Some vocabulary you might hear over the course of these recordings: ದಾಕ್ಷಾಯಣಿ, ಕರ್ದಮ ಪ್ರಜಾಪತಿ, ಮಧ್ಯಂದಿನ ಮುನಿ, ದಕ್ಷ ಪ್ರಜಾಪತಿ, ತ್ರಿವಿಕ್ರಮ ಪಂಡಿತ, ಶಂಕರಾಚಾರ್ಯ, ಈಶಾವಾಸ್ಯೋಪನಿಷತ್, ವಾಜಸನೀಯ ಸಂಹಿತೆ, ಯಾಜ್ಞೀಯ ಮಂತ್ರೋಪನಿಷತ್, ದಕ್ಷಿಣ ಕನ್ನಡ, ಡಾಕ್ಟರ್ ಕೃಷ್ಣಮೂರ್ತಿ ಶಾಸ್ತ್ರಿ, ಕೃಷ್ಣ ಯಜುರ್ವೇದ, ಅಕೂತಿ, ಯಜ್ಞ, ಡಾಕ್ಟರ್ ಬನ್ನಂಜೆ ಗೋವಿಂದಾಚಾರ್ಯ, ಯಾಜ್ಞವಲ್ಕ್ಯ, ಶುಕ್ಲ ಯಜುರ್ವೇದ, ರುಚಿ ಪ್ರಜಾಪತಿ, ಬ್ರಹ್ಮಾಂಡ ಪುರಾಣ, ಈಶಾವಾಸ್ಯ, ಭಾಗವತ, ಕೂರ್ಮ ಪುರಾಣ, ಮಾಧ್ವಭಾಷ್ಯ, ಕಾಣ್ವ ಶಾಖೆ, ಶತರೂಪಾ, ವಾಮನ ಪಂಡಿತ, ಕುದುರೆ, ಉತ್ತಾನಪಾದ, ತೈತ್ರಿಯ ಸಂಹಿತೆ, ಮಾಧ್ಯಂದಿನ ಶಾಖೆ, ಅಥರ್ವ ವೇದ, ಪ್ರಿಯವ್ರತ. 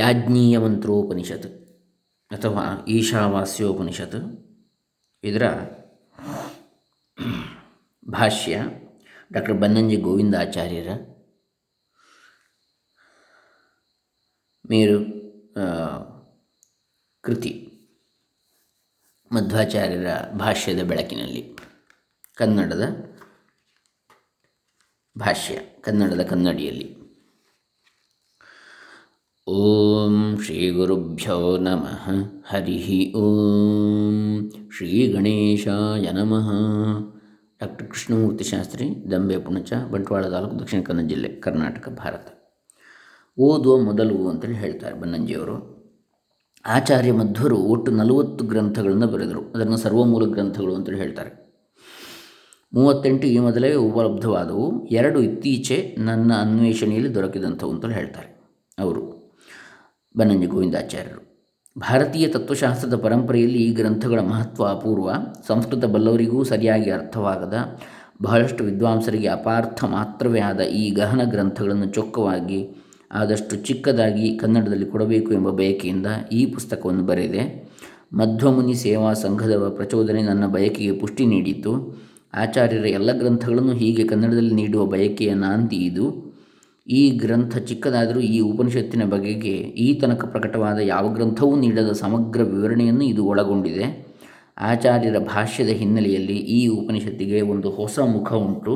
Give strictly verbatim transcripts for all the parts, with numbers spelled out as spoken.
ಯಾಜ್ಞೀಯ ಮಂತ್ರೋಪನಿಷತ್ ಅಥವಾ ಈಶಾವಾಸ್ಯೋಪನಿಷತ್ ಇದರ ಭಾಷ್ಯ ಡಾಕ್ಟರ್ ಬನ್ನಂಜೆ ಗೋವಿಂದಾಚಾರ್ಯರ ಮೇರು ಕೃತಿ ಮಧ್ವಾಚಾರ್ಯರ ಭಾಷ್ಯದ ಬೆಳಕಿನಲ್ಲಿ ಕನ್ನಡದ ಭಾಷ್ಯ ಕನ್ನಡದ ಕನ್ನಡಿಯಲ್ಲಿ. ಓಂ ಶ್ರೀ ಗುರುಭ್ಯೋ ನಮಃ. ಹರಿ ಓಂ. ಶ್ರೀ ಗಣೇಶಾಯ ನಮಃ. ಡಾಕ್ಟರ್ ಕೃಷ್ಣಮೂರ್ತಿ ಶಾಸ್ತ್ರಿ, ದಂಬೆ ಪುಣಚ, ಬಂಟ್ವಾಳ ತಾಲೂಕು, ದಕ್ಷಿಣ ಕನ್ನಡ ಜಿಲ್ಲೆ, ಕರ್ನಾಟಕ, ಭಾರತ. ಓದುವ ಮೊದಲು ಅಂತೇಳಿ ಹೇಳ್ತಾರೆ ಬನ್ನಂಜಿಯವರು. ಆಚಾರ್ಯ ಮಧ್ವರು ಒಟ್ಟು ನಲವತ್ತು ಗ್ರಂಥಗಳನ್ನು ಬರೆದರು. ಅದನ್ನು ಸರ್ವಮೂಲ ಗ್ರಂಥಗಳು ಅಂತೇಳಿ ಹೇಳ್ತಾರೆ. ಮೂವತ್ತೆಂಟು ಈ ಮೊದಲೇ ಉಪಲಬ್ಧವಾದವು, ಎರಡು ಇತ್ತೀಚೆ ನನ್ನ ಅನ್ವೇಷಣೆಯಲ್ಲಿ ದೊರಕಿದಂಥವು ಅಂತೇಳಿ ಹೇಳ್ತಾರೆ ಅವರು ಬನ್ನಂಜೆ ಗೋವಿಂದಾಚಾರ್ಯರು. ಭಾರತೀಯ ತತ್ವಶಾಸ್ತ್ರದ ಪರಂಪರೆಯಲ್ಲಿ ಈ ಗ್ರಂಥಗಳ ಮಹತ್ವ ಅಪೂರ್ವ. ಸಂಸ್ಕೃತ ಬಲ್ಲವರಿಗೂ ಸರಿಯಾಗಿ ಅರ್ಥವಾಗದ, ಬಹಳಷ್ಟು ವಿದ್ವಾಂಸರಿಗೆ ಅಪಾರ್ಥ ಮಾತ್ರವೇ ಆದ ಈ ಗಹನ ಗ್ರಂಥಗಳನ್ನು ಚೊಕ್ಕವಾಗಿ, ಆದಷ್ಟು ಚಿಕ್ಕದಾಗಿ ಕನ್ನಡದಲ್ಲಿ ಕೊಡಬೇಕು ಎಂಬ ಬಯಕೆಯಿಂದ ಈ ಪುಸ್ತಕವನ್ನು ಬರೆದೆ. ಮಧ್ವಮುನಿ ಸೇವಾ ಸಂಘದ ಪ್ರಚೋದನೆ ನನ್ನ ಬಯಕೆಗೆ ಪುಷ್ಟಿ ನೀಡಿತು. ಆಚಾರ್ಯರ ಎಲ್ಲ ಗ್ರಂಥಗಳನ್ನು ಹೀಗೆ ಕನ್ನಡದಲ್ಲಿ ನೀಡುವ ಬಯಕೆಯ ನಾಂದಿ ಇದು. ಈ ಗ್ರಂಥ ಚಿಕ್ಕದಾದರೂ ಈ ಉಪನಿಷತ್ತಿನ ಬಗೆಗೆ ಈ ತನಕ ಪ್ರಕಟವಾದ ಯಾವ ಗ್ರಂಥವೂ ನೀಡದ ಸಮಗ್ರ ವಿವರಣೆಯನ್ನು ಇದು ಒಳಗೊಂಡಿದೆ. ಆಚಾರ್ಯರ ಭಾಷ್ಯದ ಹಿನ್ನೆಲೆಯಲ್ಲಿ ಈ ಉಪನಿಷತ್ತಿಗೆ ಒಂದು ಹೊಸ ಮುಖ ಉಂಟು.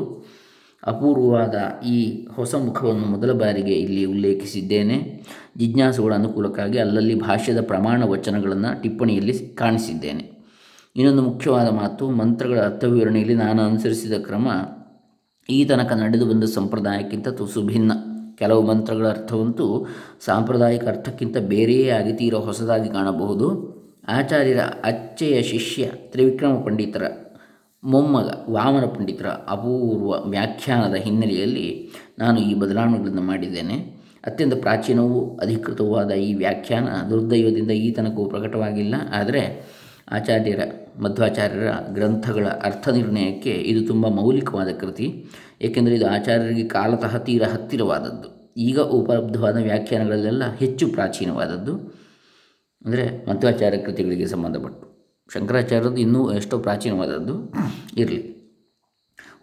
ಅಪೂರ್ವವಾದ ಈ ಹೊಸ ಮುಖವನ್ನು ಮೊದಲ ಬಾರಿಗೆ ಇಲ್ಲಿ ಉಲ್ಲೇಖಿಸಿದ್ದೇನೆ. ಜಿಜ್ಞಾಸುಗಳ ಅನುಕೂಲಕ್ಕಾಗಿ ಅಲ್ಲಲ್ಲಿ ಭಾಷ್ಯದ ಪ್ರಮಾಣ ವಚನಗಳನ್ನು ಟಿಪ್ಪಣಿಯಲ್ಲಿ ಕಾಣಿಸಿದ್ದೇನೆ. ಇನ್ನೊಂದು ಮುಖ್ಯವಾದ ಮಾತು, ಮಂತ್ರಗಳ ಅರ್ಥವಿವರಣೆಯಲ್ಲಿ ನಾನು ಅನುಸರಿಸಿದ ಕ್ರಮ ಈ ತನಕ ನಡೆದು ಬಂದ ಸಂಪ್ರದಾಯಕ್ಕಿಂತ ತುಸು ಭಿನ್ನ. ಕೆಲವು ಮಂತ್ರಗಳ ಅರ್ಥವಂತೂ ಸಾಂಪ್ರದಾಯಿಕ ಅರ್ಥಕ್ಕಿಂತ ಬೇರೆಯೇ ಆಗಿ ತೀರೋ ಹೊಸದಾಗಿ ಕಾಣಬಹುದು. ಆಚಾರ್ಯರ ಅಚ್ಚೆಯ ಶಿಷ್ಯ ತ್ರಿವಿಕ್ರಮ ಪಂಡಿತರ ಮೊಮ್ಮಗ ವಾಮನ ಪಂಡಿತರ ಅಪೂರ್ವ ವ್ಯಾಖ್ಯಾನದ ಹಿನ್ನೆಲೆಯಲ್ಲಿ ನಾನು ಈ ಬದಲಾವಣೆಗಳನ್ನು ಮಾಡಿದ್ದೇನೆ. ಅತ್ಯಂತ ಪ್ರಾಚೀನವೂ ಅಧಿಕೃತವೂ ಆದ ಈ ವ್ಯಾಖ್ಯಾನ ದುರ್ದೈವದಿಂದ ಈ ತನಕವೂ ಪ್ರಕಟವಾಗಿಲ್ಲ. ಆದರೆ ಆಚಾರ್ಯರ ಮಧ್ವಾಚಾರ್ಯರ ಗ್ರಂಥಗಳ ಅರ್ಥ ನಿರ್ಣಯಕ್ಕೆ ಇದು ತುಂಬ ಮೌಲಿಕವಾದ ಕೃತಿ. ಏಕೆಂದರೆ ಇದು ಆಚಾರ್ಯರಿಗೆ ಕಾಲತಃ ತೀರ ಹತ್ತಿರವಾದದ್ದು. ಈಗ ಉಪಲಬ್ಧವಾದ ವ್ಯಾಖ್ಯಾನಗಳಲ್ಲೆಲ್ಲ ಹೆಚ್ಚು ಪ್ರಾಚೀನವಾದದ್ದು ಅಂದರೆ ಮಧ್ವಾಚಾರ್ಯ ಕೃತಿಗಳಿಗೆ ಸಂಬಂಧಪಟ್ಟು. ಶಂಕರಾಚಾರ್ಯರದ್ದು ಇನ್ನೂ ಎಷ್ಟೋ ಪ್ರಾಚೀನವಾದದ್ದು ಇರಲಿ.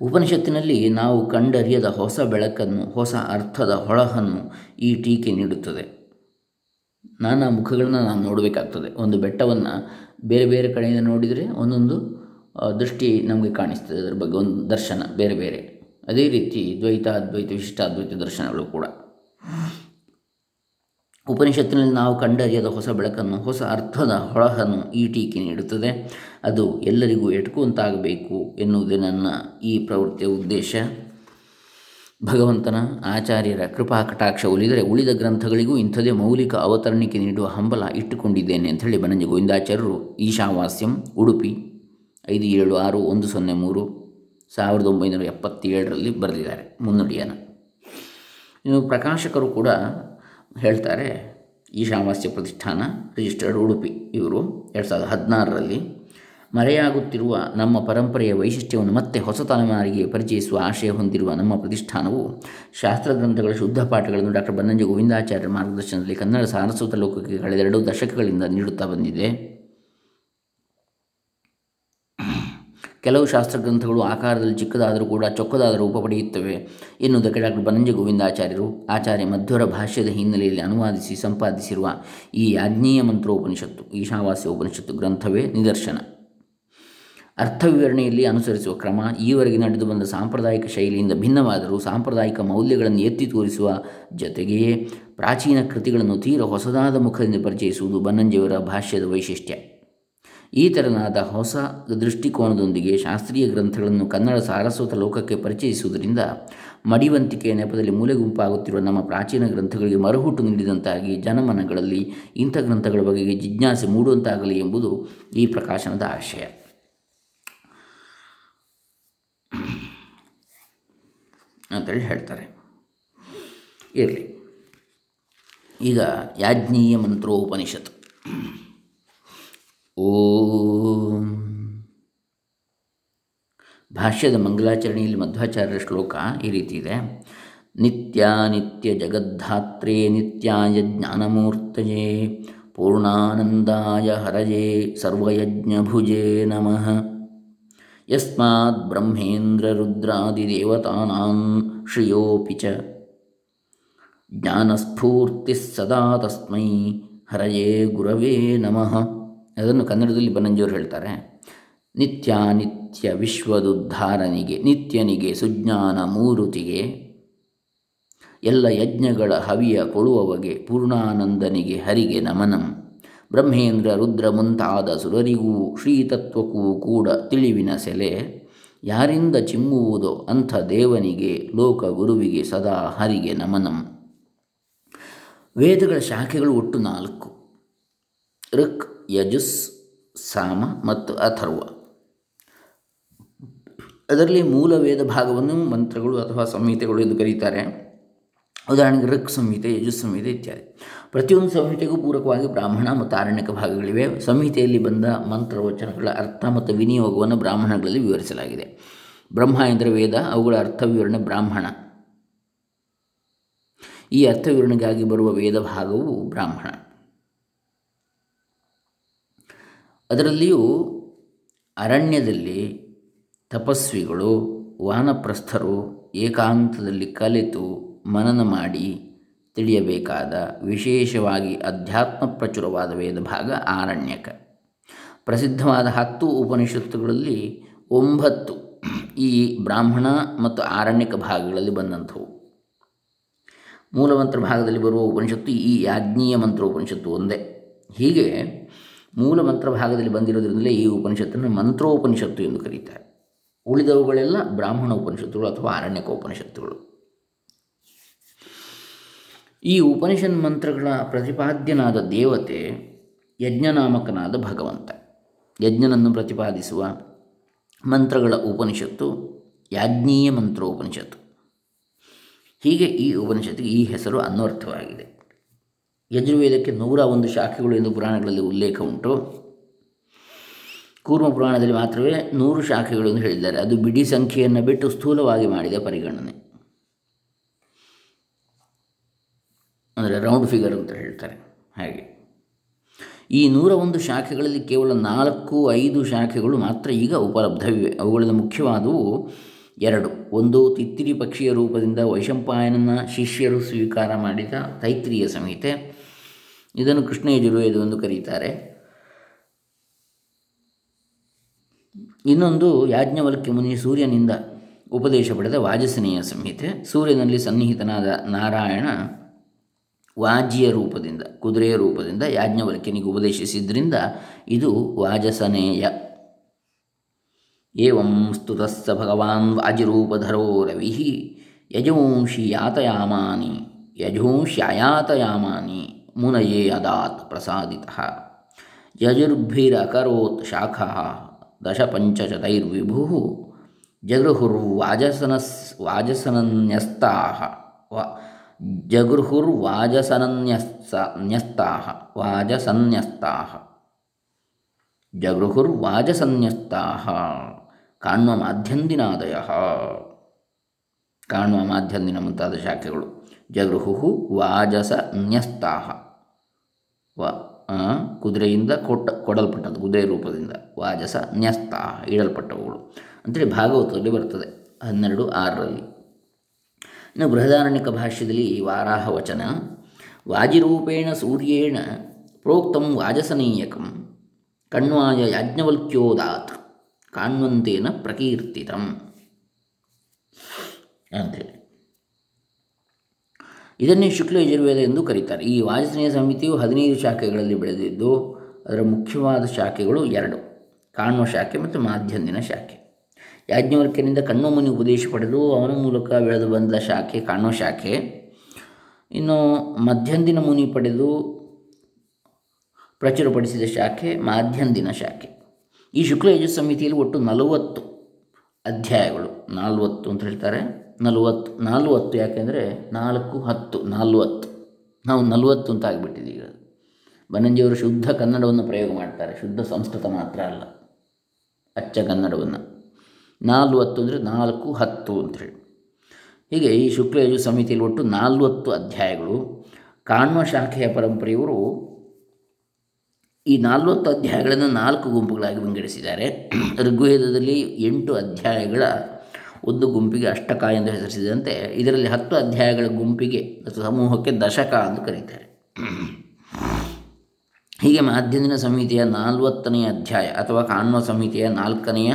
ಉಪನಿಷತ್ತಿನಲ್ಲಿ ನಾವು ಕಂಡರಿಯದ ಹೊಸ ಬೆಳಕನ್ನು, ಹೊಸ ಅರ್ಥದ ಹೊಳಹನ್ನು ಈ ಟೀಕೆ ನೀಡುತ್ತದೆ. ನಾನಾ ಮುಖಗಳನ್ನು ನಾವು ನೋಡಬೇಕಾಗ್ತದೆ. ಒಂದು ಬೆಟ್ಟವನ್ನು ಬೇರೆ ಬೇರೆ ಕಡೆಯಿಂದ ನೋಡಿದರೆ ಒಂದೊಂದು ದೃಷ್ಟಿ ನಮಗೆ ಕಾಣಿಸ್ತದೆ, ಅದರ ಬಗ್ಗೆ ಒಂದು ದರ್ಶನ ಬೇರೆ ಬೇರೆ. ಅದೇ ರೀತಿ ದ್ವೈತ, ಅದ್ವೈತ, ವಿಶಿಷ್ಟಾದ್ವೈತ ದರ್ಶನಗಳು ಕೂಡ. ಉಪನಿಷತ್ತಿನಲ್ಲಿ ನಾವು ಕಂಡರಿಯದ ಹೊಸ ಬೆಳಕನ್ನು, ಹೊಸ ಅರ್ಥದ ಹೊಳಹನ್ನು ಈ ಟೀಕೆ ನೀಡುತ್ತದೆ. ಅದು ಎಲ್ಲರಿಗೂ ಎಟುಕುವಂತಾಗಬೇಕು ಎನ್ನುವುದೇ ನನ್ನ ಈ ಪ್ರವೃತ್ತಿಯ ಉದ್ದೇಶ. ಭಗವಂತನ ಆಚಾರ್ಯರ ಕೃಪಾ ಕಟಾಕ್ಷ ಒಲಿದರೆ ಉಳಿದ ಗ್ರಂಥಗಳಿಗೂ ಇಂಥದೇ ಮೌಲಿಕ ಅವತರಣಿಕೆ ನೀಡುವ ಹಂಬಲ ಇಟ್ಟುಕೊಂಡಿದ್ದೇನೆ ಅಂಥೇಳಿ ಬನ್ನಂಜೆ ಗೋವಿಂದಾಚಾರ್ಯರು ಈಶಾವಾಸ್ಯಂ, ಉಡುಪಿ, ಐದು ಏಳು ಆರು ಒಂದು ಸೊನ್ನೆ ಮೂರು, ಸಾವಿರದ ಒಂಬೈನೂರ ಎಪ್ಪತ್ತೇಳರಲ್ಲಿ ಬರೆದಿದ್ದಾರೆ ಮುನ್ನುಡಿಯನ್ನು. ಇನ್ನು ಪ್ರಕಾಶಕರು ಕೂಡ ಹೇಳ್ತಾರೆ, ಈಶಾವಾಸ್ಯ ಪ್ರತಿಷ್ಠಾನ, ರಿಜಿಸ್ಟರ್ಡ್, ಉಡುಪಿ. ಇವರು ಎರಡು ಸಾವಿರದ ಹದಿನಾರರಲ್ಲಿ ಮರೆಯಾಗುತ್ತಿರುವ ನಮ್ಮ ಪರಂಪರೆಯ ವೈಶಿಷ್ಟ್ಯವನ್ನು ಮತ್ತೆ ಹೊಸ ತಲೆಮಾರಿಗೆ ಪರಿಚಯಿಸುವ ಆಶಯ ಹೊಂದಿರುವ ನಮ್ಮ ಪ್ರತಿಷ್ಠಾನವು ಶಾಸ್ತ್ರಗ್ರಂಥಗಳ ಶುದ್ಧ ಪಾಠಗಳನ್ನು ಡಾಕ್ಟರ್ ಬನ್ನಂಜೆ ಗೋವಿಂದಾಚಾರ್ಯ ಮಾರ್ಗದರ್ಶನದಲ್ಲಿ ಕನ್ನಡ ಸಾರಸ್ವತ ಲೋಕಕ್ಕೆ ಕಳೆದೆರಡು ದಶಕಗಳಿಂದ ನೀಡುತ್ತಾ ಬಂದಿದೆ. ಕೆಲವು ಶಾಸ್ತ್ರಗ್ರಂಥಗಳು ಆಕಾರದಲ್ಲಿ ಚಿಕ್ಕದಾದರೂ ಕೂಡ ಚೊಕ್ಕದಾದ ರೂಪ ಪಡೆಯುತ್ತವೆ ಎನ್ನುವುದಕ್ಕೆ ಡಾಕ್ಟರ್ ಬನ್ನಂಜೆ ಗೋವಿಂದಾಚಾರ್ಯರು ಆಚಾರ್ಯ ಮಧ್ವರ ಭಾಷ್ಯದ ಹಿನ್ನೆಲೆಯಲ್ಲಿ ಅನುವಾದಿಸಿ ಸಂಪಾದಿಸಿರುವ ಈ ಯಾಜ್ಞೀಯ ಮಂತ್ರೋಪನಿಷತ್ತು, ಈಶಾವಾಸ್ಯ ಉಪನಿಷತ್ತು ಗ್ರಂಥವೇ ನಿದರ್ಶನ. ಅರ್ಥವಿವರಣೆಯಲ್ಲಿ ಅನುಸರಿಸುವ ಕ್ರಮ ಈವರೆಗೆ ನಡೆದು ಬಂದ ಸಾಂಪ್ರದಾಯಿಕ ಶೈಲಿಯಿಂದ ಭಿನ್ನವಾದರೂ ಸಾಂಪ್ರದಾಯಿಕ ಮೌಲ್ಯಗಳನ್ನು ಎತ್ತಿ ತೋರಿಸುವ ಜೊತೆಗೆಯೇ ಪ್ರಾಚೀನ ಕೃತಿಗಳನ್ನು ತೀರ ಹೊಸದಾದ ಮುಖದಿಂದ ಪರಿಚಯಿಸುವುದು ಬನ್ನಂಜೆಯವರ ಭಾಷ್ಯದ ವೈಶಿಷ್ಟ್ಯ. ಈ ತೆರನಾದ ಹೊಸ ದೃಷ್ಟಿಕೋನದೊಂದಿಗೆ ಶಾಸ್ತ್ರೀಯ ಗ್ರಂಥಗಳನ್ನು ಕನ್ನಡ ಸಾರಸ್ವತ ಲೋಕಕ್ಕೆ ಪರಿಚಯಿಸುವುದರಿಂದ ಮಡಿವಂತಿಕೆಯ ನೆಪದಲ್ಲಿ ಮೂಲೆಗುಂಪಾಗುತ್ತಿರುವ ನಮ್ಮ ಪ್ರಾಚೀನ ಗ್ರಂಥಗಳಿಗೆ ಮರುಹುಟ್ಟು ನೀಡಿದಂತಾಗಿ ಜನಮನಗಳಲ್ಲಿ ಇಂಥ ಗ್ರಂಥಗಳ ಬಗೆಗೆ ಜಿಜ್ಞಾಸೆ ಮೂಡುವಂತಾಗಲಿ ಎಂಬುದು ಈ ಪ್ರಕಾಶನದ ಆಶಯ. ಅಂತೇಳಿ ಹೇಳ್ತಾರೆ. ಇರಲಿ, ಈಗ ಯಾಜ್ಞೀಯ ಮಂತ್ರೋಪನಿಷತ್. ಓಂ ಭಾಷ್ಯದ ಮಂಗಲಾಚರಣೆಯಲ್ಲಿ ಮಧ್ವಾಚಾರ್ಯರ ಶ್ಲೋಕ ಈ ರೀತಿ ಇದೆ. ನಿತ್ಯಾನಿತ್ಯ ಜಗದ್ಧಾತ್ರೇ ನಿತ್ಯಾಯ ಜ್ಞಾನಮೂರ್ತಯೇ ಪೂರ್ಣಾನಂದಾಯ ಹರಯೇ ಸರ್ವಯಜ್ಞಭುಜೇ ನಮಃ. ಯಸ್ಮಾದ್ ಬ್ರಹ್ಮೇಂದ್ರ ರುದ್ರಾದಿದೇವತಾನಾಂ ಶ್ರಿಯೋಪಿ ಚ ಜ್ಞಾನಸ್ಫೂರ್ತಿಃ ಸದಾ ತಸ್ಮೈ ಹರಯೇ ಗುರವೇ ನಮಃ. ಅದನ್ನು ಕನ್ನಡದಲ್ಲಿ ಬನ್ನಂಜೆಯವರು ಹೇಳ್ತಾರೆ. ನಿತ್ಯಾನಿತ್ಯ ವಿಶ್ವದುದ್ಧಾರನಿಗೆ, ನಿತ್ಯನಿಗೆ, ಸುಜ್ಞಾನ ಮೂರುತಿಗೆ, ಎಲ್ಲ ಯಜ್ಞಗಳ ಹವಿಯ ಕೊಳುವವಗೆ, ಪೂರ್ಣಾನಂದನಿಗೆ ಹರಿಗೆ ನಮನಂ. ಬ್ರಹ್ಮೇಂದ್ರ ರುದ್ರ ಮುಂತಾದ ಸುರರಿಗೂ ಶ್ರೀತತ್ವಕ್ಕೂ ಕೂಡ ತಿಳಿವಿನ ಸೆಲೆ. ಯಾರಿಂದ ಚಿಮ್ಮುವುದೋ ಅಂಥ ದೇವನಿಗೆ, ಲೋಕಗುರುವಿಗೆ ಸದಾ ಹರಿಗೆ ನಮನಂ. ವೇದಗಳ ಶಾಖೆಗಳು ಒಟ್ಟು ನಾಲ್ಕು: ಋಕ್, ಯಜುಸ್, ಸಾಮ ಮತ್ತು ಅಥರ್ವ. ಅದರಲ್ಲಿ ಮೂಲ ವೇದ ಭಾಗವನ್ನು ಮಂತ್ರಗಳು ಅಥವಾ ಸಂಹಿತೆಗಳು ಎಂದು ಕರೀತಾರೆ. ಉದಾಹರಣೆಗೆ ಋಕ್ ಸಂಹಿತೆ, ಯಜುಸ್ ಸಂಹಿತೆ ಇತ್ಯಾದಿ. ಪ್ರತಿಯೊಂದು ಸಂಹಿತೆಗೂ ಪೂರಕವಾಗಿ ಬ್ರಾಹ್ಮಣ ಮತ್ತು ಆರಣ್ಯಕ ಭಾಗಗಳಿವೆ. ಸಂಹಿತೆಯಲ್ಲಿ ಬಂದ ಮಂತ್ರವಚನಗಳ ಅರ್ಥ ಮತ್ತು ವಿನಿಯೋಗವನ್ನು ಬ್ರಾಹ್ಮಣಗಳಲ್ಲಿ ವಿವರಿಸಲಾಗಿದೆ. ಬ್ರಹ್ಮ ಎಂದರೆ ವೇದ, ಅವುಗಳ ಅರ್ಥ ವಿವರಣೆ ಬ್ರಾಹ್ಮಣ. ಈ ಅರ್ಥ ವಿವರಣೆಗಾಗಿ ಬರುವ ವೇದ ಭಾಗವು ಬ್ರಾಹ್ಮಣ. ಅದರಲ್ಲಿಯೂ ಅರಣ್ಯದಲ್ಲಿ ತಪಸ್ವಿಗಳು, ವಾನಪ್ರಸ್ಥರು ಏಕಾಂತದಲ್ಲಿ ಕಲಿತು ಮನನ ಮಾಡಿ ತಿಳಿಯಬೇಕಾದ, ವಿಶೇಷವಾಗಿ ಅಧ್ಯಾತ್ಮ ಪ್ರಚುರವಾದ ವೇದ ಭಾಗ ಆರಣ್ಯಕ. ಪ್ರಸಿದ್ಧವಾದ ಹತ್ತು ಉಪನಿಷತ್ತುಗಳಲ್ಲಿ ಒಂಬತ್ತು ಈ ಬ್ರಾಹ್ಮಣ ಮತ್ತು ಆರಣ್ಯಕ ಭಾಗಗಳಲ್ಲಿ ಬಂದಂಥವು. ಮೂಲಮಂತ್ರ ಭಾಗದಲ್ಲಿ ಬರುವ ಉಪನಿಷತ್ತು ಈ ಯಾಜ್ಞೀಯ ಮಂತ್ರೋಪನಿಷತ್ತು ಒಂದೇ. ಹೀಗೆ ಮೂಲಮಂತ್ರ ಭಾಗದಲ್ಲಿ ಬಂದಿರೋದ್ರಿಂದಲೇ ಈ ಉಪನಿಷತ್ತನ್ನು ಮಂತ್ರೋಪನಿಷತ್ತು ಎಂದು ಕರೀತಾರೆ. ಉಳಿದವುಗಳೆಲ್ಲ ಬ್ರಾಹ್ಮಣ ಉಪನಿಷತ್ತುಗಳು ಅಥವಾ ಆರಣ್ಯಕ ಉಪನಿಷತ್ತುಗಳು. ಈ ಉಪನಿಷನ್ ಮಂತ್ರಗಳ ಪ್ರತಿಪಾದ್ಯನಾದ ದೇವತೆ ಯಜ್ಞನಾಮಕನಾದ ಭಗವಂತ. ಯಜ್ಞನನ್ನು ಪ್ರತಿಪಾದಿಸುವ ಮಂತ್ರಗಳ ಉಪನಿಷತ್ತು ಯಾಜ್ಞೀಯ ಮಂತ್ರೋಪನಿಷತ್ತು. ಹೀಗೆ ಈ ಉಪನಿಷತ್ತಿಗೆ ಈ ಹೆಸರು ಅನ್ವರ್ಥವಾಗಿದೆ. ಯಜುರ್ವೇದಕ್ಕೆ ನೂರ ಒಂದು ಶಾಖೆಗಳು ಎಂದು ಪುರಾಣಗಳಲ್ಲಿ ಉಲ್ಲೇಖ ಉಂಟು. ಕೂರ್ಮ ಪುರಾಣದಲ್ಲಿ ಮಾತ್ರವೇ ನೂರು ಶಾಖೆಗಳು ಎಂದು ಹೇಳಿದ್ದಾರೆ. ಅದು ಬಿಡಿ ಸಂಖ್ಯೆಯನ್ನು ಬಿಟ್ಟು ಸ್ಥೂಲವಾಗಿ ಮಾಡಿದ ಪರಿಗಣನೆ, ಅಂದರೆ ರೌಂಡ್ ಫಿಗರ್ ಅಂತ ಹೇಳ್ತಾರೆ. ಹಾಗೆ ಈ ನೂರ ಒಂದು ಶಾಖೆಗಳಲ್ಲಿ ಕೇವಲ ನಾಲ್ಕು ಐದು ಶಾಖೆಗಳು ಮಾತ್ರ ಈಗ ಉಪಲಬ್ಧವಿವೆ. ಅವುಗಳಲ್ಲಿ ಮುಖ್ಯವಾದವು ಎರಡು. ಒಂದು, ತಿತ್ತಿರಿ ಪಕ್ಷಿಯ ರೂಪದಿಂದ ವೈಶಂಪಾಯನನ ಶಿಷ್ಯರು ಸ್ವೀಕಾರ ಮಾಡಿದ ತೈತ್ರಿಯ ಸಂಹಿತೆ. ಇದನ್ನು ಕೃಷ್ಣ ಯಜುರ್ವೇದ ಎಂದು ಕರೀತಾರೆ. ಇನ್ನೊಂದು, ಯಾಜ್ಞವಲ್ಕ್ಯ ಮುನಿ ಸೂರ್ಯನಿಂದ ಉಪದೇಶ ಪಡೆದ ವಾಜಸನೀಯ ಸಂಹಿತೆ. ಸೂರ್ಯನಲ್ಲಿ ಸನ್ನಿಹಿತನಾದ ನಾರಾಯಣ ವಾಜಿಯ ರೂಪದಿಂದ, ಕುದುರೆಯ ರೂಪದಿಂದ ಯಾಜ್ಞವಲ್ಕ್ಯನಿಗೆ ಉಪದೇಶಿಸಿದ್ರಿಂದ ಇದು ವಾಜಸನೇಯ. ಏವಂ ಸ್ತುತಸ್ಸ ಭಗವಾನ್ ವಾಜಿರೂಪಧರೋ ರವಿ ಯಜೋಂಷಿ ಯಾತಯಾಮಾನಿ ಯಜೋಂಶ್ಯಾಯಾತಯಾಮಾನಿ ಮುನಯೇ ಅದಾತ್ ಪ್ರಸಾದಿತಃ ಯಜುರ್ಭಿರಕರೋತ್ ಶಾಖಃ ದಶ ಪಂಚಶತೈರ್ವಿಭು ಜಗೃಹುರ್ವಾಜಸನಸ್ ವಾಜಸನನ್ಯಸ್ತಾಃ ವ ಜಗೃಹುರ್ವಾಜಸನನ್ಯಸ್ಸ ನ್ಯಸ್ತಾಃ ವಾಜಸನ್ಯಸ್ತಾಃ ಜಗೃಹುರ್ವಾಜಸನ್ಯಸ್ತಾಃ ಕಾಣ್ವ ಮಾಧ್ಯಂದಿನಾದಯಃ ಕಾಣ್ವ ಮಾಧ್ಯಂದಿನ ಮುಂತಾದ ಶಾಖೆಗಳು ಜಗೃಹು ವಾಜಸ ನ್ಯಸ್ತಾಹ ವ ಕುದುರೆಯಿಂದ ಕೊಟ್ಟ ಕೊಡಲ್ಪಟ್ಟದ್ದು, ಕುದುರೆ ರೂಪದಿಂದ ವಾಜಸ ನ್ಯಸ್ತಾಹ ಇಡಲ್ಪಟ್ಟವುಗಳು ಅಂತೇಳಿ ಭಾಗವತದಲ್ಲಿ ಬರ್ತದೆ ಹನ್ನೆರಡು ಆರರಲ್ಲಿ. ಇನ್ನು ಬೃಹದಾರಣ್ಯಕ ಭಾಷ್ಯದಲ್ಲಿ ವಾರಾಹ ವಚನ ವಾಜಿರೂಪೇಣ ಸೂರ್ಯೇಣ ಪ್ರೋಕ್ತಂ ವಾಜಸನೀಯಕಂ ಕಣ್ವಾಯ ಯಾಜ್ಞವಲ್ಕ್ಯೋದಾತ್ ಕಾಣ್ವಂತೇನ ಪ್ರಕೀರ್ತಿತಂ ಅಂಥೇಳಿ ಇದನ್ನೇ ಶುಕ್ಲ ಯಜುರ್ವೇದ ಎಂದು ಕರೀತಾರೆ. ಈ ವಾಜಸನೀಯ ಸಂಹಿತೆಯು ಹದಿನೈದು ಶಾಖೆಗಳಲ್ಲಿ ಬೆಳೆದಿದ್ದು, ಅದರ ಮುಖ್ಯವಾದ ಶಾಖೆಗಳು ಎರಡು: ಕಾಣ್ವ ಶಾಖೆ ಮತ್ತು ಮಾಧ್ಯಂದಿನ ಶಾಖೆ. ಯಾಜ್ಞವಲ್ಕ್ಯನಿಂದ ಕಣ್ವ ಮುನಿ ಉಪದೇಶ ಪಡೆದು ಅವನ ಮೂಲಕ ಬೆಳೆದು ಬಂದ ಶಾಖೆ ಕಾಣ್ವ ಶಾಖೆ. ಇನ್ನು ಮಧ್ಯಂದಿನ ಮುನಿ ಪಡೆದು ಪ್ರಚುರಪಡಿಸಿದ ಶಾಖೆ ಮಾಧ್ಯಂದಿನ ಶಾಖೆ. ಈ ಶುಕ್ಲ ಯಜು ಸಮಿತಿಯಲ್ಲಿ ಒಟ್ಟು ನಲವತ್ತು ಅಧ್ಯಾಯಗಳು, ನಾಲ್ವತ್ತು ಅಂತ ಹೇಳ್ತಾರೆ. ನಲವತ್ತು ನಾಲ್ವತ್ತು ಯಾಕೆಂದರೆ ನಾಲ್ಕು ಹತ್ತು ನಾಲ್ವತ್ತು, ನಾವು ನಲವತ್ತು ಅಂತ ಆಗಿಬಿಟ್ಟಿದ್ದೀವಿ. ಈಗ ಬನ್ನಂಜೆಯವರು ಶುದ್ಧ ಕನ್ನಡವನ್ನು ಪ್ರಯೋಗ ಮಾಡ್ತಾರೆ, ಶುದ್ಧ ಸಂಸ್ಕೃತ ಮಾತ್ರ ಅಲ್ಲ, ಅಚ್ಚ ಕನ್ನಡವನ್ನು. ನಾಲ್ವತ್ತು ಅಂದರೆ ನಾಲ್ಕು ಹತ್ತು ಅಂತೇಳಿ. ಹೀಗೆ ಈ ಶುಕ್ಲ ಯಜು ಸಂಹಿತೆಯಲ್ಲಿ ಒಟ್ಟು ನಲವತ್ತು ಅಧ್ಯಾಯಗಳು. ಕಾಣ್ವ ಶಾಖೆಯ ಪರಂಪರೆಯವರು ಈ ನಲವತ್ತು ಅಧ್ಯಾಯಗಳನ್ನು ನಾಲ್ಕು ಗುಂಪುಗಳಾಗಿ ವಿಂಗಡಿಸಿದ್ದಾರೆ. ಋಗ್ವೇದದಲ್ಲಿ ಎಂಟು ಅಧ್ಯಾಯಗಳ ಒಂದು ಗುಂಪಿಗೆ ಅಷ್ಟಕ ಎಂದು ಹೆಸರಿಸಿದಂತೆ ಇದರಲ್ಲಿ ಹತ್ತು ಅಧ್ಯಾಯಗಳ ಗುಂಪಿಗೆ ಅಥವಾ ಸಮೂಹಕ್ಕೆ ದಶಕ ಎಂದು ಕರೀತಾರೆ. ಹೀಗೆ ಮಾಧ್ಯಂದಿನ ಸಂಹಿತೆಯ ನಾಲ್ವತ್ತನೆಯ ಅಧ್ಯಾಯ ಅಥವಾ ಕಾಣ್ವ ಸಂಹಿತೆಯ ನಾಲ್ಕನೆಯ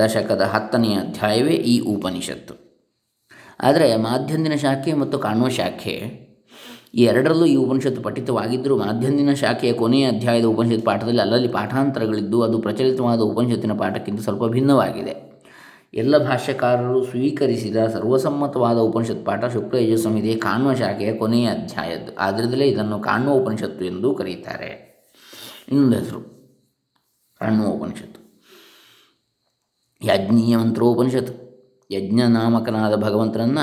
ದಶಕದ ಹತ್ತನೆಯ ಅಧ್ಯಾಯವೇ ಈ ಉಪನಿಷತ್ತು. ಆದರೆ ಮಾಧ್ಯಂದಿನ ಶಾಖೆ ಮತ್ತು ಕಾಣ್ವ ಶಾಖೆ ಈ ಎರಡರಲ್ಲೂ ಈ ಉಪನಿಷತ್ತು ಪಠಿತವಾಗಿದ್ದರೂ ಮಾಧ್ಯಂದಿನ ಶಾಖೆಯ ಕೊನೆಯ ಅಧ್ಯಾಯದ ಉಪನಿಷತ್ ಪಾಠದಲ್ಲಿ ಅಲ್ಲಲ್ಲಿ ಪಾಠಾಂತರಗಳಿದ್ದು ಅದು ಪ್ರಚಲಿತವಾದ ಉಪನಿಷತ್ತಿನ ಪಾಠಕ್ಕಿಂತ ಸ್ವಲ್ಪ ಭಿನ್ನವಾಗಿದೆ. ಎಲ್ಲ ಭಾಷ್ಯಕಾರರು ಸ್ವೀಕರಿಸಿದ ಸರ್ವಸಮ್ಮತವಾದ ಉಪನಿಷತ್ ಪಾಠ ಶುಕ್ಲ ಯಜು ಸಂಹಿತೆಯ ಕಾಣ್ವ ಶಾಖೆಯ ಕೊನೆಯ ಅಧ್ಯಾಯದ್ದು. ಆದ್ದರಿಂದಲೇ ಇದನ್ನು ಕಾಣ್ವ ಉಪನಿಷತ್ತು ಎಂದು ಕರೆಯುತ್ತಾರೆ. ಇನ್ನೊಂದು ಹೆಸರು ಕಾಣ್ವ ಉಪನಿಷತ್ತು. ಯಾಜ್ಞೀಯ ಮಂತ್ರೋಪನಿಷತ್ ಯಜ್ಞ ನಾಮಕನಾದ ಭಗವಂತನನ್ನು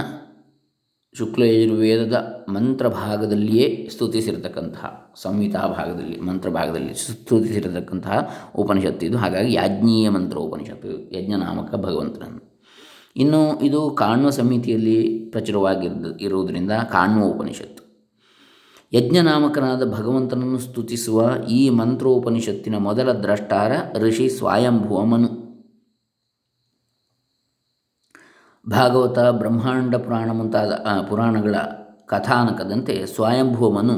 ಶುಕ್ಲ ಯಜುರ್ವೇದದ ಮಂತ್ರ ಭಾಗದಲ್ಲಿಯೇ ಸ್ತುತಿಸಿರತಕ್ಕಂತಹ ಸಂಹಿತಾ ಭಾಗದಲ್ಲಿ ಮಂತ್ರ ಭಾಗದಲ್ಲಿ ಸ್ತುತಿಸಿರತಕ್ಕಂತಹ ಉಪನಿಷತ್ತು ಇದು. ಹಾಗಾಗಿ ಯಾಜ್ಞೀಯ ಮಂತ್ರೋಪನಿಷತ್ತು ಯಜ್ಞನಾಮಕ ಭಗವಂತನನ್ನು. ಇನ್ನು ಇದು ಕಾಣ್ವ ಸಂಹಿತೆಯಲ್ಲಿ ಪ್ರಚುರವಾಗಿದ್ದ ಇರುವುದರಿಂದ ಕಾಣ್ವ ಉಪನಿಷತ್ತು. ಯಜ್ಞನಾಮಕನಾದ ಭಗವಂತನನ್ನು ಸ್ತುತಿಸುವ ಈ ಮಂತ್ರೋಪನಿಷತ್ತಿನ ಮೊದಲ ದ್ರಷ್ಟಾರ ಋಷಿ ಸ್ವಯಂಭೂ ಮನು. ಭಾಗವತ, ಬ್ರಹ್ಮಾಂಡ ಪುರಾಣ ಮುಂತಾದ ಪುರಾಣಗಳ ಕಥಾನಕದಂತೆ ಸ್ವಯಂಭೂ ಮನು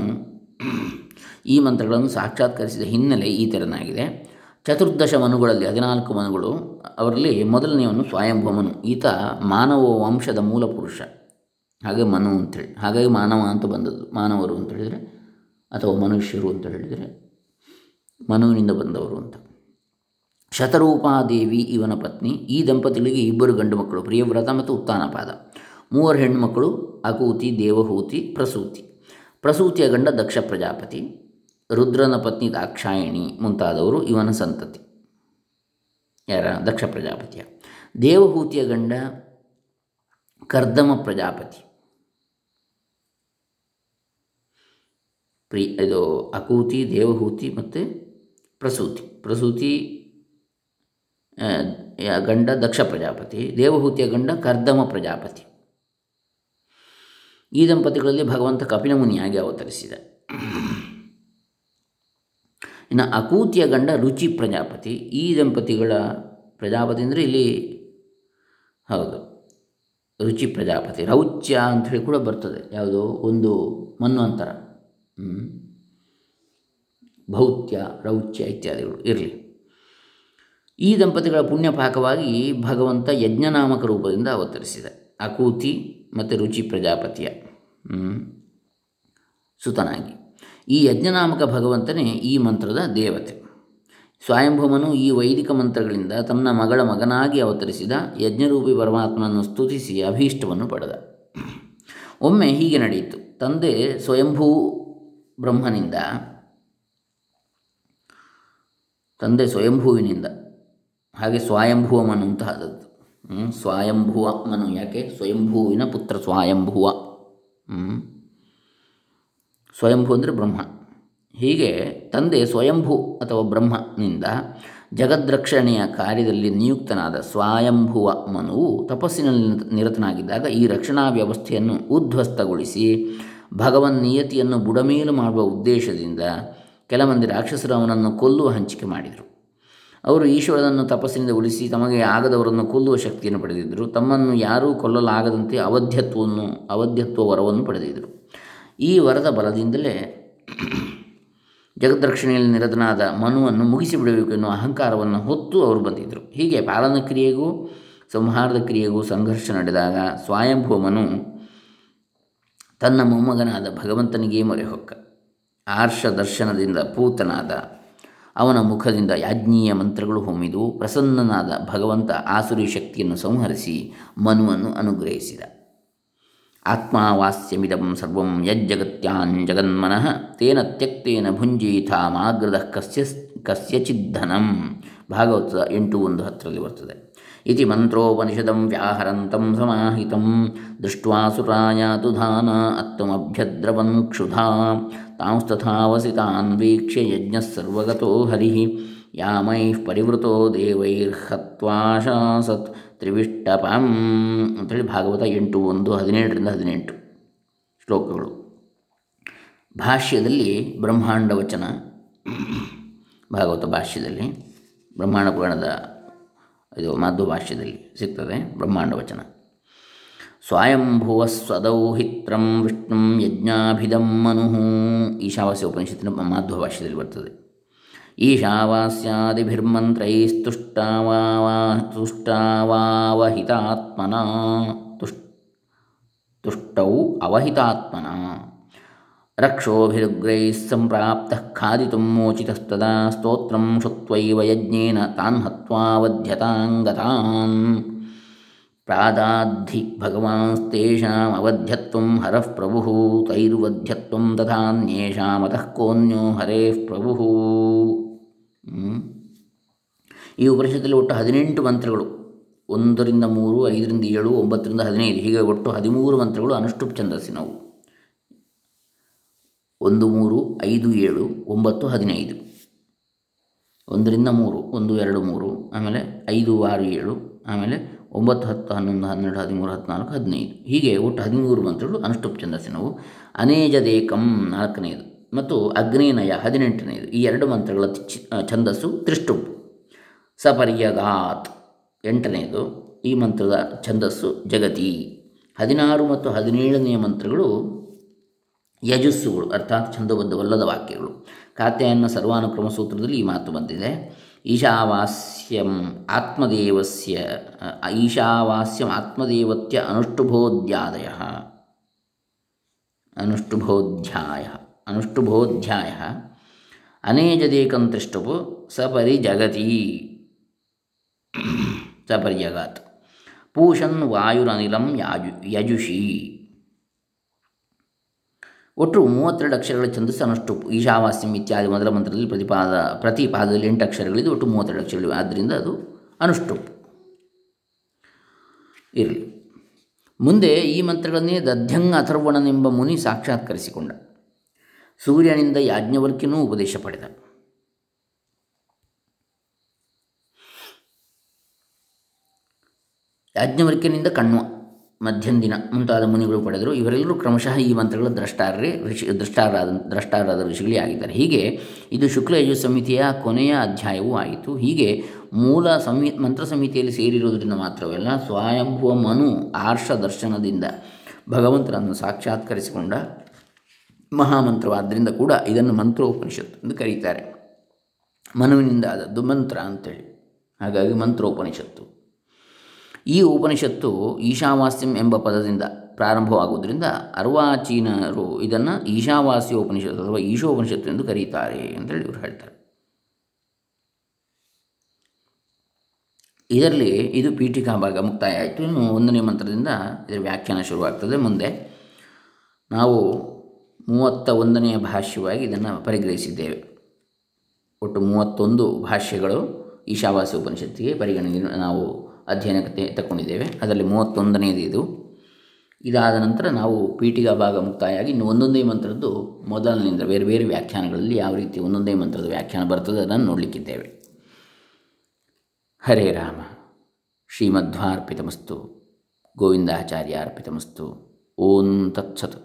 ಈ ಮಂತ್ರಗಳನ್ನು ಸಾಕ್ಷಾತ್ಕರಿಸಿದ ಹಿನ್ನೆಲೆ ಈ ತೆರನಾಗಿದೆ. ಚತುರ್ದಶ ಮನುಗಳಲ್ಲಿ ಹದಿನಾಲ್ಕು ಮನುಗಳು, ಅವರಲ್ಲಿ ಮೊದಲನೆಯವನು ಸ್ವಯಂಭೂ ಮನು. ಈತ ಮಾನವ ವಂಶದ ಮೂಲ ಪುರುಷ. ಹಾಗೆ ಮನು ಅಂತೇಳಿ, ಹಾಗಾಗಿ ಮಾನವ ಅಂತ ಬಂದದ್ದು. ಮಾನವರು ಅಂತ ಹೇಳಿದರೆ ಅಥವಾ ಮನುಷ್ಯರು ಅಂತ ಹೇಳಿದರೆ ಮನುವಿನಿಂದ ಬಂದವರು ಅಂತ. ಶತರೂಪಾದೇವಿ ಇವನ ಪತ್ನಿ. ಈ ದಂಪತಿಗಳಿಗೆ ಇಬ್ಬರು ಗಂಡು ಮಕ್ಕಳು, ಪ್ರಿಯವ್ರತ ಮತ್ತು ಉತ್ತಾನಪಾದ. ಮೂವರು ಹೆಣ್ಣು ಮಕ್ಕಳು ಅಕೂತಿ, ದೇವಹೂತಿ, ಪ್ರಸೂತಿ. ಪ್ರಸೂತಿಯ ಗಂಡ ದಕ್ಷ ಪ್ರಜಾಪತಿ, ರುದ್ರನ ಪತ್ನಿ ದಾಕ್ಷಾಯಣಿ ಮುಂತಾದವರು ಇವನ ಸಂತತಿ. ಯಾರ? ದಕ್ಷ ಪ್ರಜಾಪತಿಯ. ದೇವಹೂತಿಯ ಗಂಡ ಕರ್ದಮ ಪ್ರಜಾಪತಿ. ಪ್ರಿ ಇದು ಅಕೂತಿ, ದೇವಹೂತಿ ಮತ್ತು ಪ್ರಸೂತಿ. ಪ್ರಸೂತಿ ಗಂಡ ದಕ್ಷ ಪ್ರಜಾಪತಿ, ದೇವಹೂತಿಯ ಗಂಡ ಕರ್ದಮ ಪ್ರಜಾಪತಿ. ಈ ದಂಪತಿಗಳಲ್ಲಿ ಭಗವಂತ ಕಪಿಲ ಮುನಿಯಾಗಿ ಅವತರಿಸಿದ. ಇನ್ನು ಅಕೂತಿಯ ಗಂಡ ರುಚಿ ಪ್ರಜಾಪತಿ. ಈ ದಂಪತಿಗಳ ಪ್ರಜಾಪತಿ ಅಂದರೆ ಇಲ್ಲಿ ಹೌದು ರುಚಿ ಪ್ರಜಾಪತಿ. ರೌಚ್ಯ ಅಂಥೇಳಿ ಕೂಡ ಬರ್ತದೆ. ಯಾವುದು? ಒಂದು ಮನ್ವಂತರ, ಭೌತ್ಯ, ರೌಚ್ಯ ಇತ್ಯಾದಿಗಳು ಇರಲಿ. ಈ ದಂಪತಿಗಳ ಪುಣ್ಯಪಾಕವಾಗಿ ಭಗವಂತ ಯಜ್ಞನಾಮಕ ರೂಪದಿಂದ ಅವತರಿಸಿದ. ಅಕೂತಿ ಮತ್ತು ರುಚಿ ಪ್ರಜಾಪತಿಯ ಸುತನಾಗಿ ಈ ಯಜ್ಞನಾಮಕ ಭಗವಂತನೇ ಈ ಮಂತ್ರದ ದೇವತೆ. ಸ್ವಯಂಭೂಮನು ಈ ವೈದಿಕ ಮಂತ್ರಗಳಿಂದ ತನ್ನ ಮಗಳ ಮಗನಾಗಿ ಅವತರಿಸಿದ ಯಜ್ಞರೂಪಿ ಪರಮಾತ್ಮನನ್ನು ಸ್ತುತಿಸಿ ಅಭೀಷ್ಟವನ್ನು ಪಡೆದ. ಒಮ್ಮೆ ಹೀಗೆ ನಡೆಯಿತು. ತಂದೆ ಸ್ವಯಂಭೂ ಬ್ರಹ್ಮನಿಂದ ತಂದೆ ಸ್ವಯಂಭೂವಿನಿಂದ ಹಾಗೆ ಸ್ವಯಂಭುವ ಮನು ಅಂತ ಆದದ್ದು. ಸ್ವಯಂಭುವ ಮನು ಯಾಕೆ? ಸ್ವಯಂಭೂವಿನ ಪುತ್ರ ಸ್ವಯಂಭುವ. ಸ್ವಯಂಭೂ ಅಂದರೆ ಬ್ರಹ್ಮ. ಹೀಗೆ ತಂದೆ ಸ್ವಯಂಭೂ ಅಥವಾ ಬ್ರಹ್ಮನಿಂದ ಜಗದ್ರಕ್ಷಣೆಯ ಕಾರ್ಯದಲ್ಲಿ ನಿಯುಕ್ತನಾದ ಸ್ವಯಂಭುವ ಮನುವು ತಪಸ್ಸಿನಲ್ಲಿ ನಿರತನಾಗಿದ್ದಾಗ ಈ ರಕ್ಷಣಾ ವ್ಯವಸ್ಥೆಯನ್ನು ಉದ್ಧ್ವಸ್ತಗೊಳಿಸಿ ಭಗವನ್ ನಿಯತಿಯನ್ನು ಬುಡಮೇಲು ಮಾಡುವ ಉದ್ದೇಶದಿಂದ ಕೆಲ ಮಂದಿ ರಾಕ್ಷಸರು ಅವನನ್ನು ಕೊಲ್ಲುವ ಹಂಚಿಕೆ ಮಾಡಿದರು. ಅವರು ಈಶ್ವರನನ್ನು ತಪಸ್ಸಿನಿಂದ ಉಳಿಸಿ ತಮಗೆ ಆಗದವರನ್ನು ಕೊಲ್ಲುವ ಶಕ್ತಿಯನ್ನು ಪಡೆದಿದ್ದರು. ತಮ್ಮನ್ನು ಯಾರೂ ಕೊಲ್ಲಲಾಗದಂತೆ ಅವಧ್ಯತ್ವವನ್ನು ಅವಧ್ಯತ್ವ ವರವನ್ನು ಪಡೆದಿದ್ದರು. ಈ ವರದ ಬಲದಿಂದಲೇ ಜಗದ್ರಕ್ಷಣೆಯಲ್ಲಿ ನಿರತನಾದ ಮನುವನ್ನು ಮುಗಿಸಿಬಿಡಬೇಕು ಎನ್ನುವ ಅಹಂಕಾರವನ್ನು ಹೊತ್ತು ಅವರು ಬಂದಿದ್ದರು. ಹೀಗೆ ಪಾಲನ ಕ್ರಿಯೆಗೂ ಸಂಹಾರದ ಕ್ರಿಯೆಗೂ ಸಂಘರ್ಷ ನಡೆದಾಗ ಸ್ವಯಂಭೂ ಮನು ತನ್ನ ಮೊಮ್ಮಗನಾದ ಭಗವಂತನಿಗೆ ಮೊರೆ ಹೊಕ್ಕ. ಆರ್ಷ ದರ್ಶನದಿಂದ ಪೂತನಾದ ಅವನ ಮುಖದಿಂದ ಯಾಜ್ಞೀಯ ಮಂತ್ರಗಳು ಹೊಮ್ಮಿದು. ಪ್ರಸನ್ನನಾದ ಭಗವಂತ ಆಸುರಿ ಶಕ್ತಿಯನ್ನು ಸಂಹರಿಸಿ ಮನುವನ್ನು ಅನುಗ್ರಹಿಸಿದ. ಆತ್ಮಾವಾಸ್ಯಮಿದಂ ಸರ್ವಂ ಯಜ್ಜಗತ್ಯಾನ್ ಜಗನ್ಮನಃ ತೇನ ತ್ಯಕ್ತೇನ ಭುಂಜೀಥ ಮಾಗ್ರದಃ ಕಸ್ಯ ಕಸ್ಯಚಿದ್ಧನಂ. ಭಾಗವತದ ಎಂಟು ಒಂದು ಹತ್ತರಲ್ಲಿ ಬರ್ತದೆ. ಇತಿ ಮಂತ್ರೋಪನಿಷದಂ ವ್ಯಾಹರಂತಂ ಸಮಾಹಿತಂ ದೃಷ್ಟ್ವಾ ಸುರಾಯಾತು ಧಾನ ಅತ್ತಮಭ್ಯದ್ರವನ್ ಕ್ಷುಧಾ ತಾಂಸ್ತಥಾವಸಿತಾನ್ ವೀಕ್ಷ್ಯ ಯಜ್ಞ ಸರ್ವಗತೋ ಹರಿಃ ಯಾಮೈಃ ಪರಿವೃತೋ ದೇವೈರ್ಹತ್ವಾಶಾಸತ್ ತ್ರಿವಿಷ್ಟಪಂ ಅಂಥೇಳಿ ಭಾಗವತ ಎಂಟು ಒಂದು ಹದಿನೇಳರಿಂದ ಹದಿನೆಂಟು ಶ್ಲೋಕಗಳು. ಭಾಷ್ಯದಲ್ಲಿ ಬ್ರಹ್ಮಾಂಡ ವಚನ, ಭಾಗವತ ಭಾಷ್ಯದಲ್ಲಿ ಬ್ರಹ್ಮಾಂಡ ಪುರಾಣದ ಇದು ಮಾಧ್ವಭಾಷ್ಯದಲ್ಲಿ ಸಿಗ್ತದೆ ಬ್ರಹ್ಮಾಂಡ ವಚನ. ಸ್ವಯಂಭುವ ಸ್ವದೌಹಿತ್ರಂ ವಿಷ್ಣುಂ ಯಜ್ಞಾಭಿಧಂ ಮನುಃ ಈಶಾವಾಸ್ಯೋಪನಿಷತ್ತಿನ ಮಾಧ್ವಭಾಷ್ಯದಲ್ಲಿ ಬರ್ತದೆ. ಈಶಾವಾಸ್ಯಾದಿಭಿರ್ಮಂತ್ರೈಸ್ತುಷ್ಟಾವಾ ತುಷ್ಟಾವಾವಹಿತಾತ್ಮನ ತುಷ್ ತುಷ್ಟೌ ಅವಹಿತಾತ್ಮನ ರಕ್ಷೋಭಿರುಗ್ರೈ ಸಂಪ್ರಾಪ್ತ ಖಾದಿತು ಮೋಚಿತಸ್ತದಾ ಸ್ತೋತ್ರಂ ಶುತ್ವೈವ ಯಜ್ಞೇನ ತಾನ್ ಹತ್ವಾ ವಧ್ಯತಾಂಗತಾನ್ ಪ್ರಾದಾದ್ಧಿ ಭಗವಾನ್ಸ್ತೇಷಾಂ ಅವಧ್ಯತ್ವಂ ಹರಃ ಪ್ರಭುಃ ತೈರ್ವಧ್ಯತ್ವಂ ತಥಾನ್ಯೇಷಾಂ ಅತಃ ಕೋನ್ಯೋ ಹರೇಃ ಪ್ರಭುಃ. ಈ ಉಪನಿಷತ್ತಲ್ಲಿ ಒಟ್ಟು ಹದಿನೆಂಟು ಮಂತ್ರಗಳು, ಒಂದರಿಂದ ಮೂರು, ಐದರಿಂದ ಏಳು, ಒಂಬತ್ತರಿಂದ ಹದಿನೈದು, ಹೀಗೆ ಒಟ್ಟು ಹದಿಮೂರು ಮಂತ್ರಗಳು ಅನುಷ್ಠುಪ್ ಛಂದಸ್ಸಿನವು. ಒಂದು ಮೂರು, ಐದು, ಏಳು, ಒಂಬತ್ತು, ಹದಿನೈದು. ಒಂದರಿಂದ ಮೂರು, ಒಂದು ಎರಡು ಮೂರು, ಆಮೇಲೆ ಐದು ಆರು ಏಳು, ಆಮೇಲೆ ಒಂಬತ್ತು ಹತ್ತು ಹನ್ನೊಂದು ಹನ್ನೆರಡು ಹದಿಮೂರು ಹದಿನಾಲ್ಕು ಹದಿನೈದು, ಹೀಗೆ ಒಟ್ಟು ಹದಿಮೂರು ಮಂತ್ರಗಳು ಅನುಷ್ಠುಪ್ ಛಂದಸ್ಸಿನವು. ಅನೇಜದೇಕಂ ನಾಲ್ಕನೆಯದು ಮತ್ತು ಅಗ್ನೇನಯ ಹದಿನೆಂಟನೆಯದು. ಈ ಎರಡು ಮಂತ್ರಗಳ ಛಂದಸ್ಸು ತ್ರಿಷ್ಟುಪ್. ಸಪರ್ಯಗಾತ್ ಎಂಟನೆಯದು, ಈ ಮಂತ್ರದ ಛಂದಸ್ಸು ಜಗತಿ. ಹದಿನಾರು ಮತ್ತು ಹದಿನೇಳನೆಯ ಮಂತ್ರಗಳು ಯಜಸ್ಸುಗಳು, ಅರ್ಥಾತ್ ಛಂದೋಬದ್ಧವಲ್ಲದ ವಾಕ್ಯಗಳು. ಕಾತ್ಯಾಯನ ಸರ್ವಾನುಕ್ರಮ ಸೂತ್ರದಲ್ಲಿ ಈ ಮಾತು ಬಂದಿದೆ. ಈಶಾವಾಸ್ಯಂ ಆತ್ಮದೇವಸ್ಯ ಈಶಾವಾಸ್ಯಂ ಆತ್ಮದೇವತ್ಯ ಅನುಷ್ಠುಭೋಧ್ಯಾದಯ ಅನುಷ್ಠುಭೋಧ್ಯಾಯ ಅನುಷ್ಠುಭೋಧ್ಯಾಯ ಅನೇಜದೇಕಂತೃಷ್ಟುಪು ಸಪರಿ ಜಗತಿ ಸಪರಿ ಜಗತ್ ಪೂಷನ್ ವಾಯುರನಿಲಂ ಯಾಜು ಯಜುಷಿ. ಒಟ್ಟು ಮೂವತ್ತೆರಡು ಅಕ್ಷರಗಳ ಛಂದಸ್ಸು ಅನುಷ್ಠುಪ್. ಈಶಾವಾಸ್ಯಂ ಇತ್ಯಾದಿ ಮೊದಲ ಮಂತ್ರದಲ್ಲಿ ಪ್ರತಿಪಾದ ಪ್ರತಿ ಪಾದದಲ್ಲಿ ಎಂಟು ಅಕ್ಷರಗಳಿದ್ದು ಒಟ್ಟು ಮೂವತ್ತೆರಡು ಅಕ್ಷರಗಳಿವೆ. ಆದ್ದರಿಂದ ಅದು ಅನುಷ್ಠುಪ್ ಇರಲಿ. ಮುಂದೆ ಈ ಮಂತ್ರಗಳನ್ನೇ ದಧ್ಯಂಗ ಅಥರ್ವಣನೆಂಬ ಮುನಿ ಸಾಕ್ಷಾತ್ಕರಿಸಿಕೊಂಡ. ಸೂರ್ಯನಿಂದ ಯಾಜ್ಞವಲ್ಕ್ಯನೂ ಉಪದೇಶ ಪಡೆದ. ಯಾಜ್ಞವಲ್ಕ್ಯನಿಂದ ಕಾಣ್ವ, ಮಧ್ಯಂದಿನ ಮುಂತಾದ ಮುನಿಗಳು ಪಡೆದರು. ಇವರೆಲ್ಲರೂ ಕ್ರಮಶಃ ಈ ಮಂತ್ರಗಳ ದ್ರಷ್ಟಾರೇ ಋಷಿ ದ್ರಷ್ಟಾರಾದ ದ್ರಷ್ಟಾರಾದ ಋಷಿಗಳೇ ಆಗಿದ್ದಾರೆ. ಹೀಗೆ ಇದು ಶುಕ್ಲ ಯಜು ಸಂಹಿತೆಯ ಕೊನೆಯ ಅಧ್ಯಾಯವೂ ಆಯಿತು. ಹೀಗೆ ಮೂಲ ಸಂಹಿ ಮಂತ್ರ ಸಂಹಿತೆಯಲ್ಲಿ ಸೇರಿರುವುದರಿಂದ ಮಾತ್ರವಲ್ಲ, ಸ್ವಯಂಭೂ ಮನು ಆರ್ಷ ದರ್ಶನದಿಂದ ಭಗವಂತನನ್ನು ಸಾಕ್ಷಾತ್ಕರಿಸಿಕೊಂಡ ಮಹಾಮಂತ್ರವಾದ್ದರಿಂದ ಕೂಡ ಇದನ್ನು ಮಂತ್ರೋಪನಿಷತ್ ಎಂದು ಕರೀತಾರೆ. ಮನುವಿನಿಂದ ಆದದ್ದು ಮಂತ್ರ ಅಂತೇಳಿ, ಹಾಗಾಗಿ ಮಂತ್ರೋಪನಿಷತ್ತು. ಈ ಉಪನಿಷತ್ತು ಈಶಾವಾಸ್ಯಂ ಎಂಬ ಪದದಿಂದ ಪ್ರಾರಂಭವಾಗುವುದರಿಂದ ಅರ್ವಾಚೀನರು ಇದನ್ನು ಈಶಾವಾಸ್ಯೋಪನಿಷತ್ತು ಅಥವಾ ಈಶೋಪನಿಷತ್ತು ಎಂದು ಕರೀತಾರೆ ಅಂತೇಳಿ ಇವರು ಹೇಳ್ತಾರೆ. ಇದರಲ್ಲಿ ಇದು ಪೀಠಿಕಾ ಭಾಗ ಮುಕ್ತಾಯ ಆಯಿತು. ಇನ್ನು ಒಂದನೇ ಮಂತ್ರದಿಂದ ಇದರ ವ್ಯಾಖ್ಯಾನ ಶುರುವಾಗ್ತದೆ. ಮುಂದೆ ನಾವು ಮೂವತ್ತ ಒಂದನೆಯ ಭಾಷ್ಯವಾಗಿ ಇದನ್ನು ಪರಿಗ್ರಹಿಸಿದ್ದೇವೆ. ಒಟ್ಟು ಮೂವತ್ತೊಂದು ಭಾಷ್ಯಗಳು ಈಶಾವಾಸ್ಯ ಉಪನಿಷತ್ತಿಗೆ ಪರಿಗಣನೆ ನಾವು ಅಧ್ಯಯನಕ್ಕೆ ತಗೊಂಡಿದ್ದೇವೆ. ಅದರಲ್ಲಿ ಮೂವತ್ತೊಂದನೆಯದು ಇದು. ಇದಾದ ನಂತರ ನಾವು ಪೀಠಿಕಾ ಭಾಗ ಮುಕ್ತಾಯಾಗಿ ಇನ್ನು ಒಂದೊಂದೇ ಮಂತ್ರದ್ದು ಮೊದಲಿನಿಂದ ಬೇರೆ ಬೇರೆ ವ್ಯಾಖ್ಯಾನಗಳಲ್ಲಿ ಯಾವ ರೀತಿ ಒಂದೊಂದೇ ಮಂತ್ರದ ವ್ಯಾಖ್ಯಾನ ಬರ್ತದೆ ಅದನ್ನು ನೋಡಲಿಕ್ಕಿದ್ದೇವೆ. ಹರೇ ರಾಮ. ಶ್ರೀಮಧ್ವಾರ್ಪಿತಮಸ್ತು. ಗೋವಿಂದಾಚಾರ್ಯ ಅರ್ಪಿತಮಸ್ತು. ಓಂ ತತ್ಸತ್.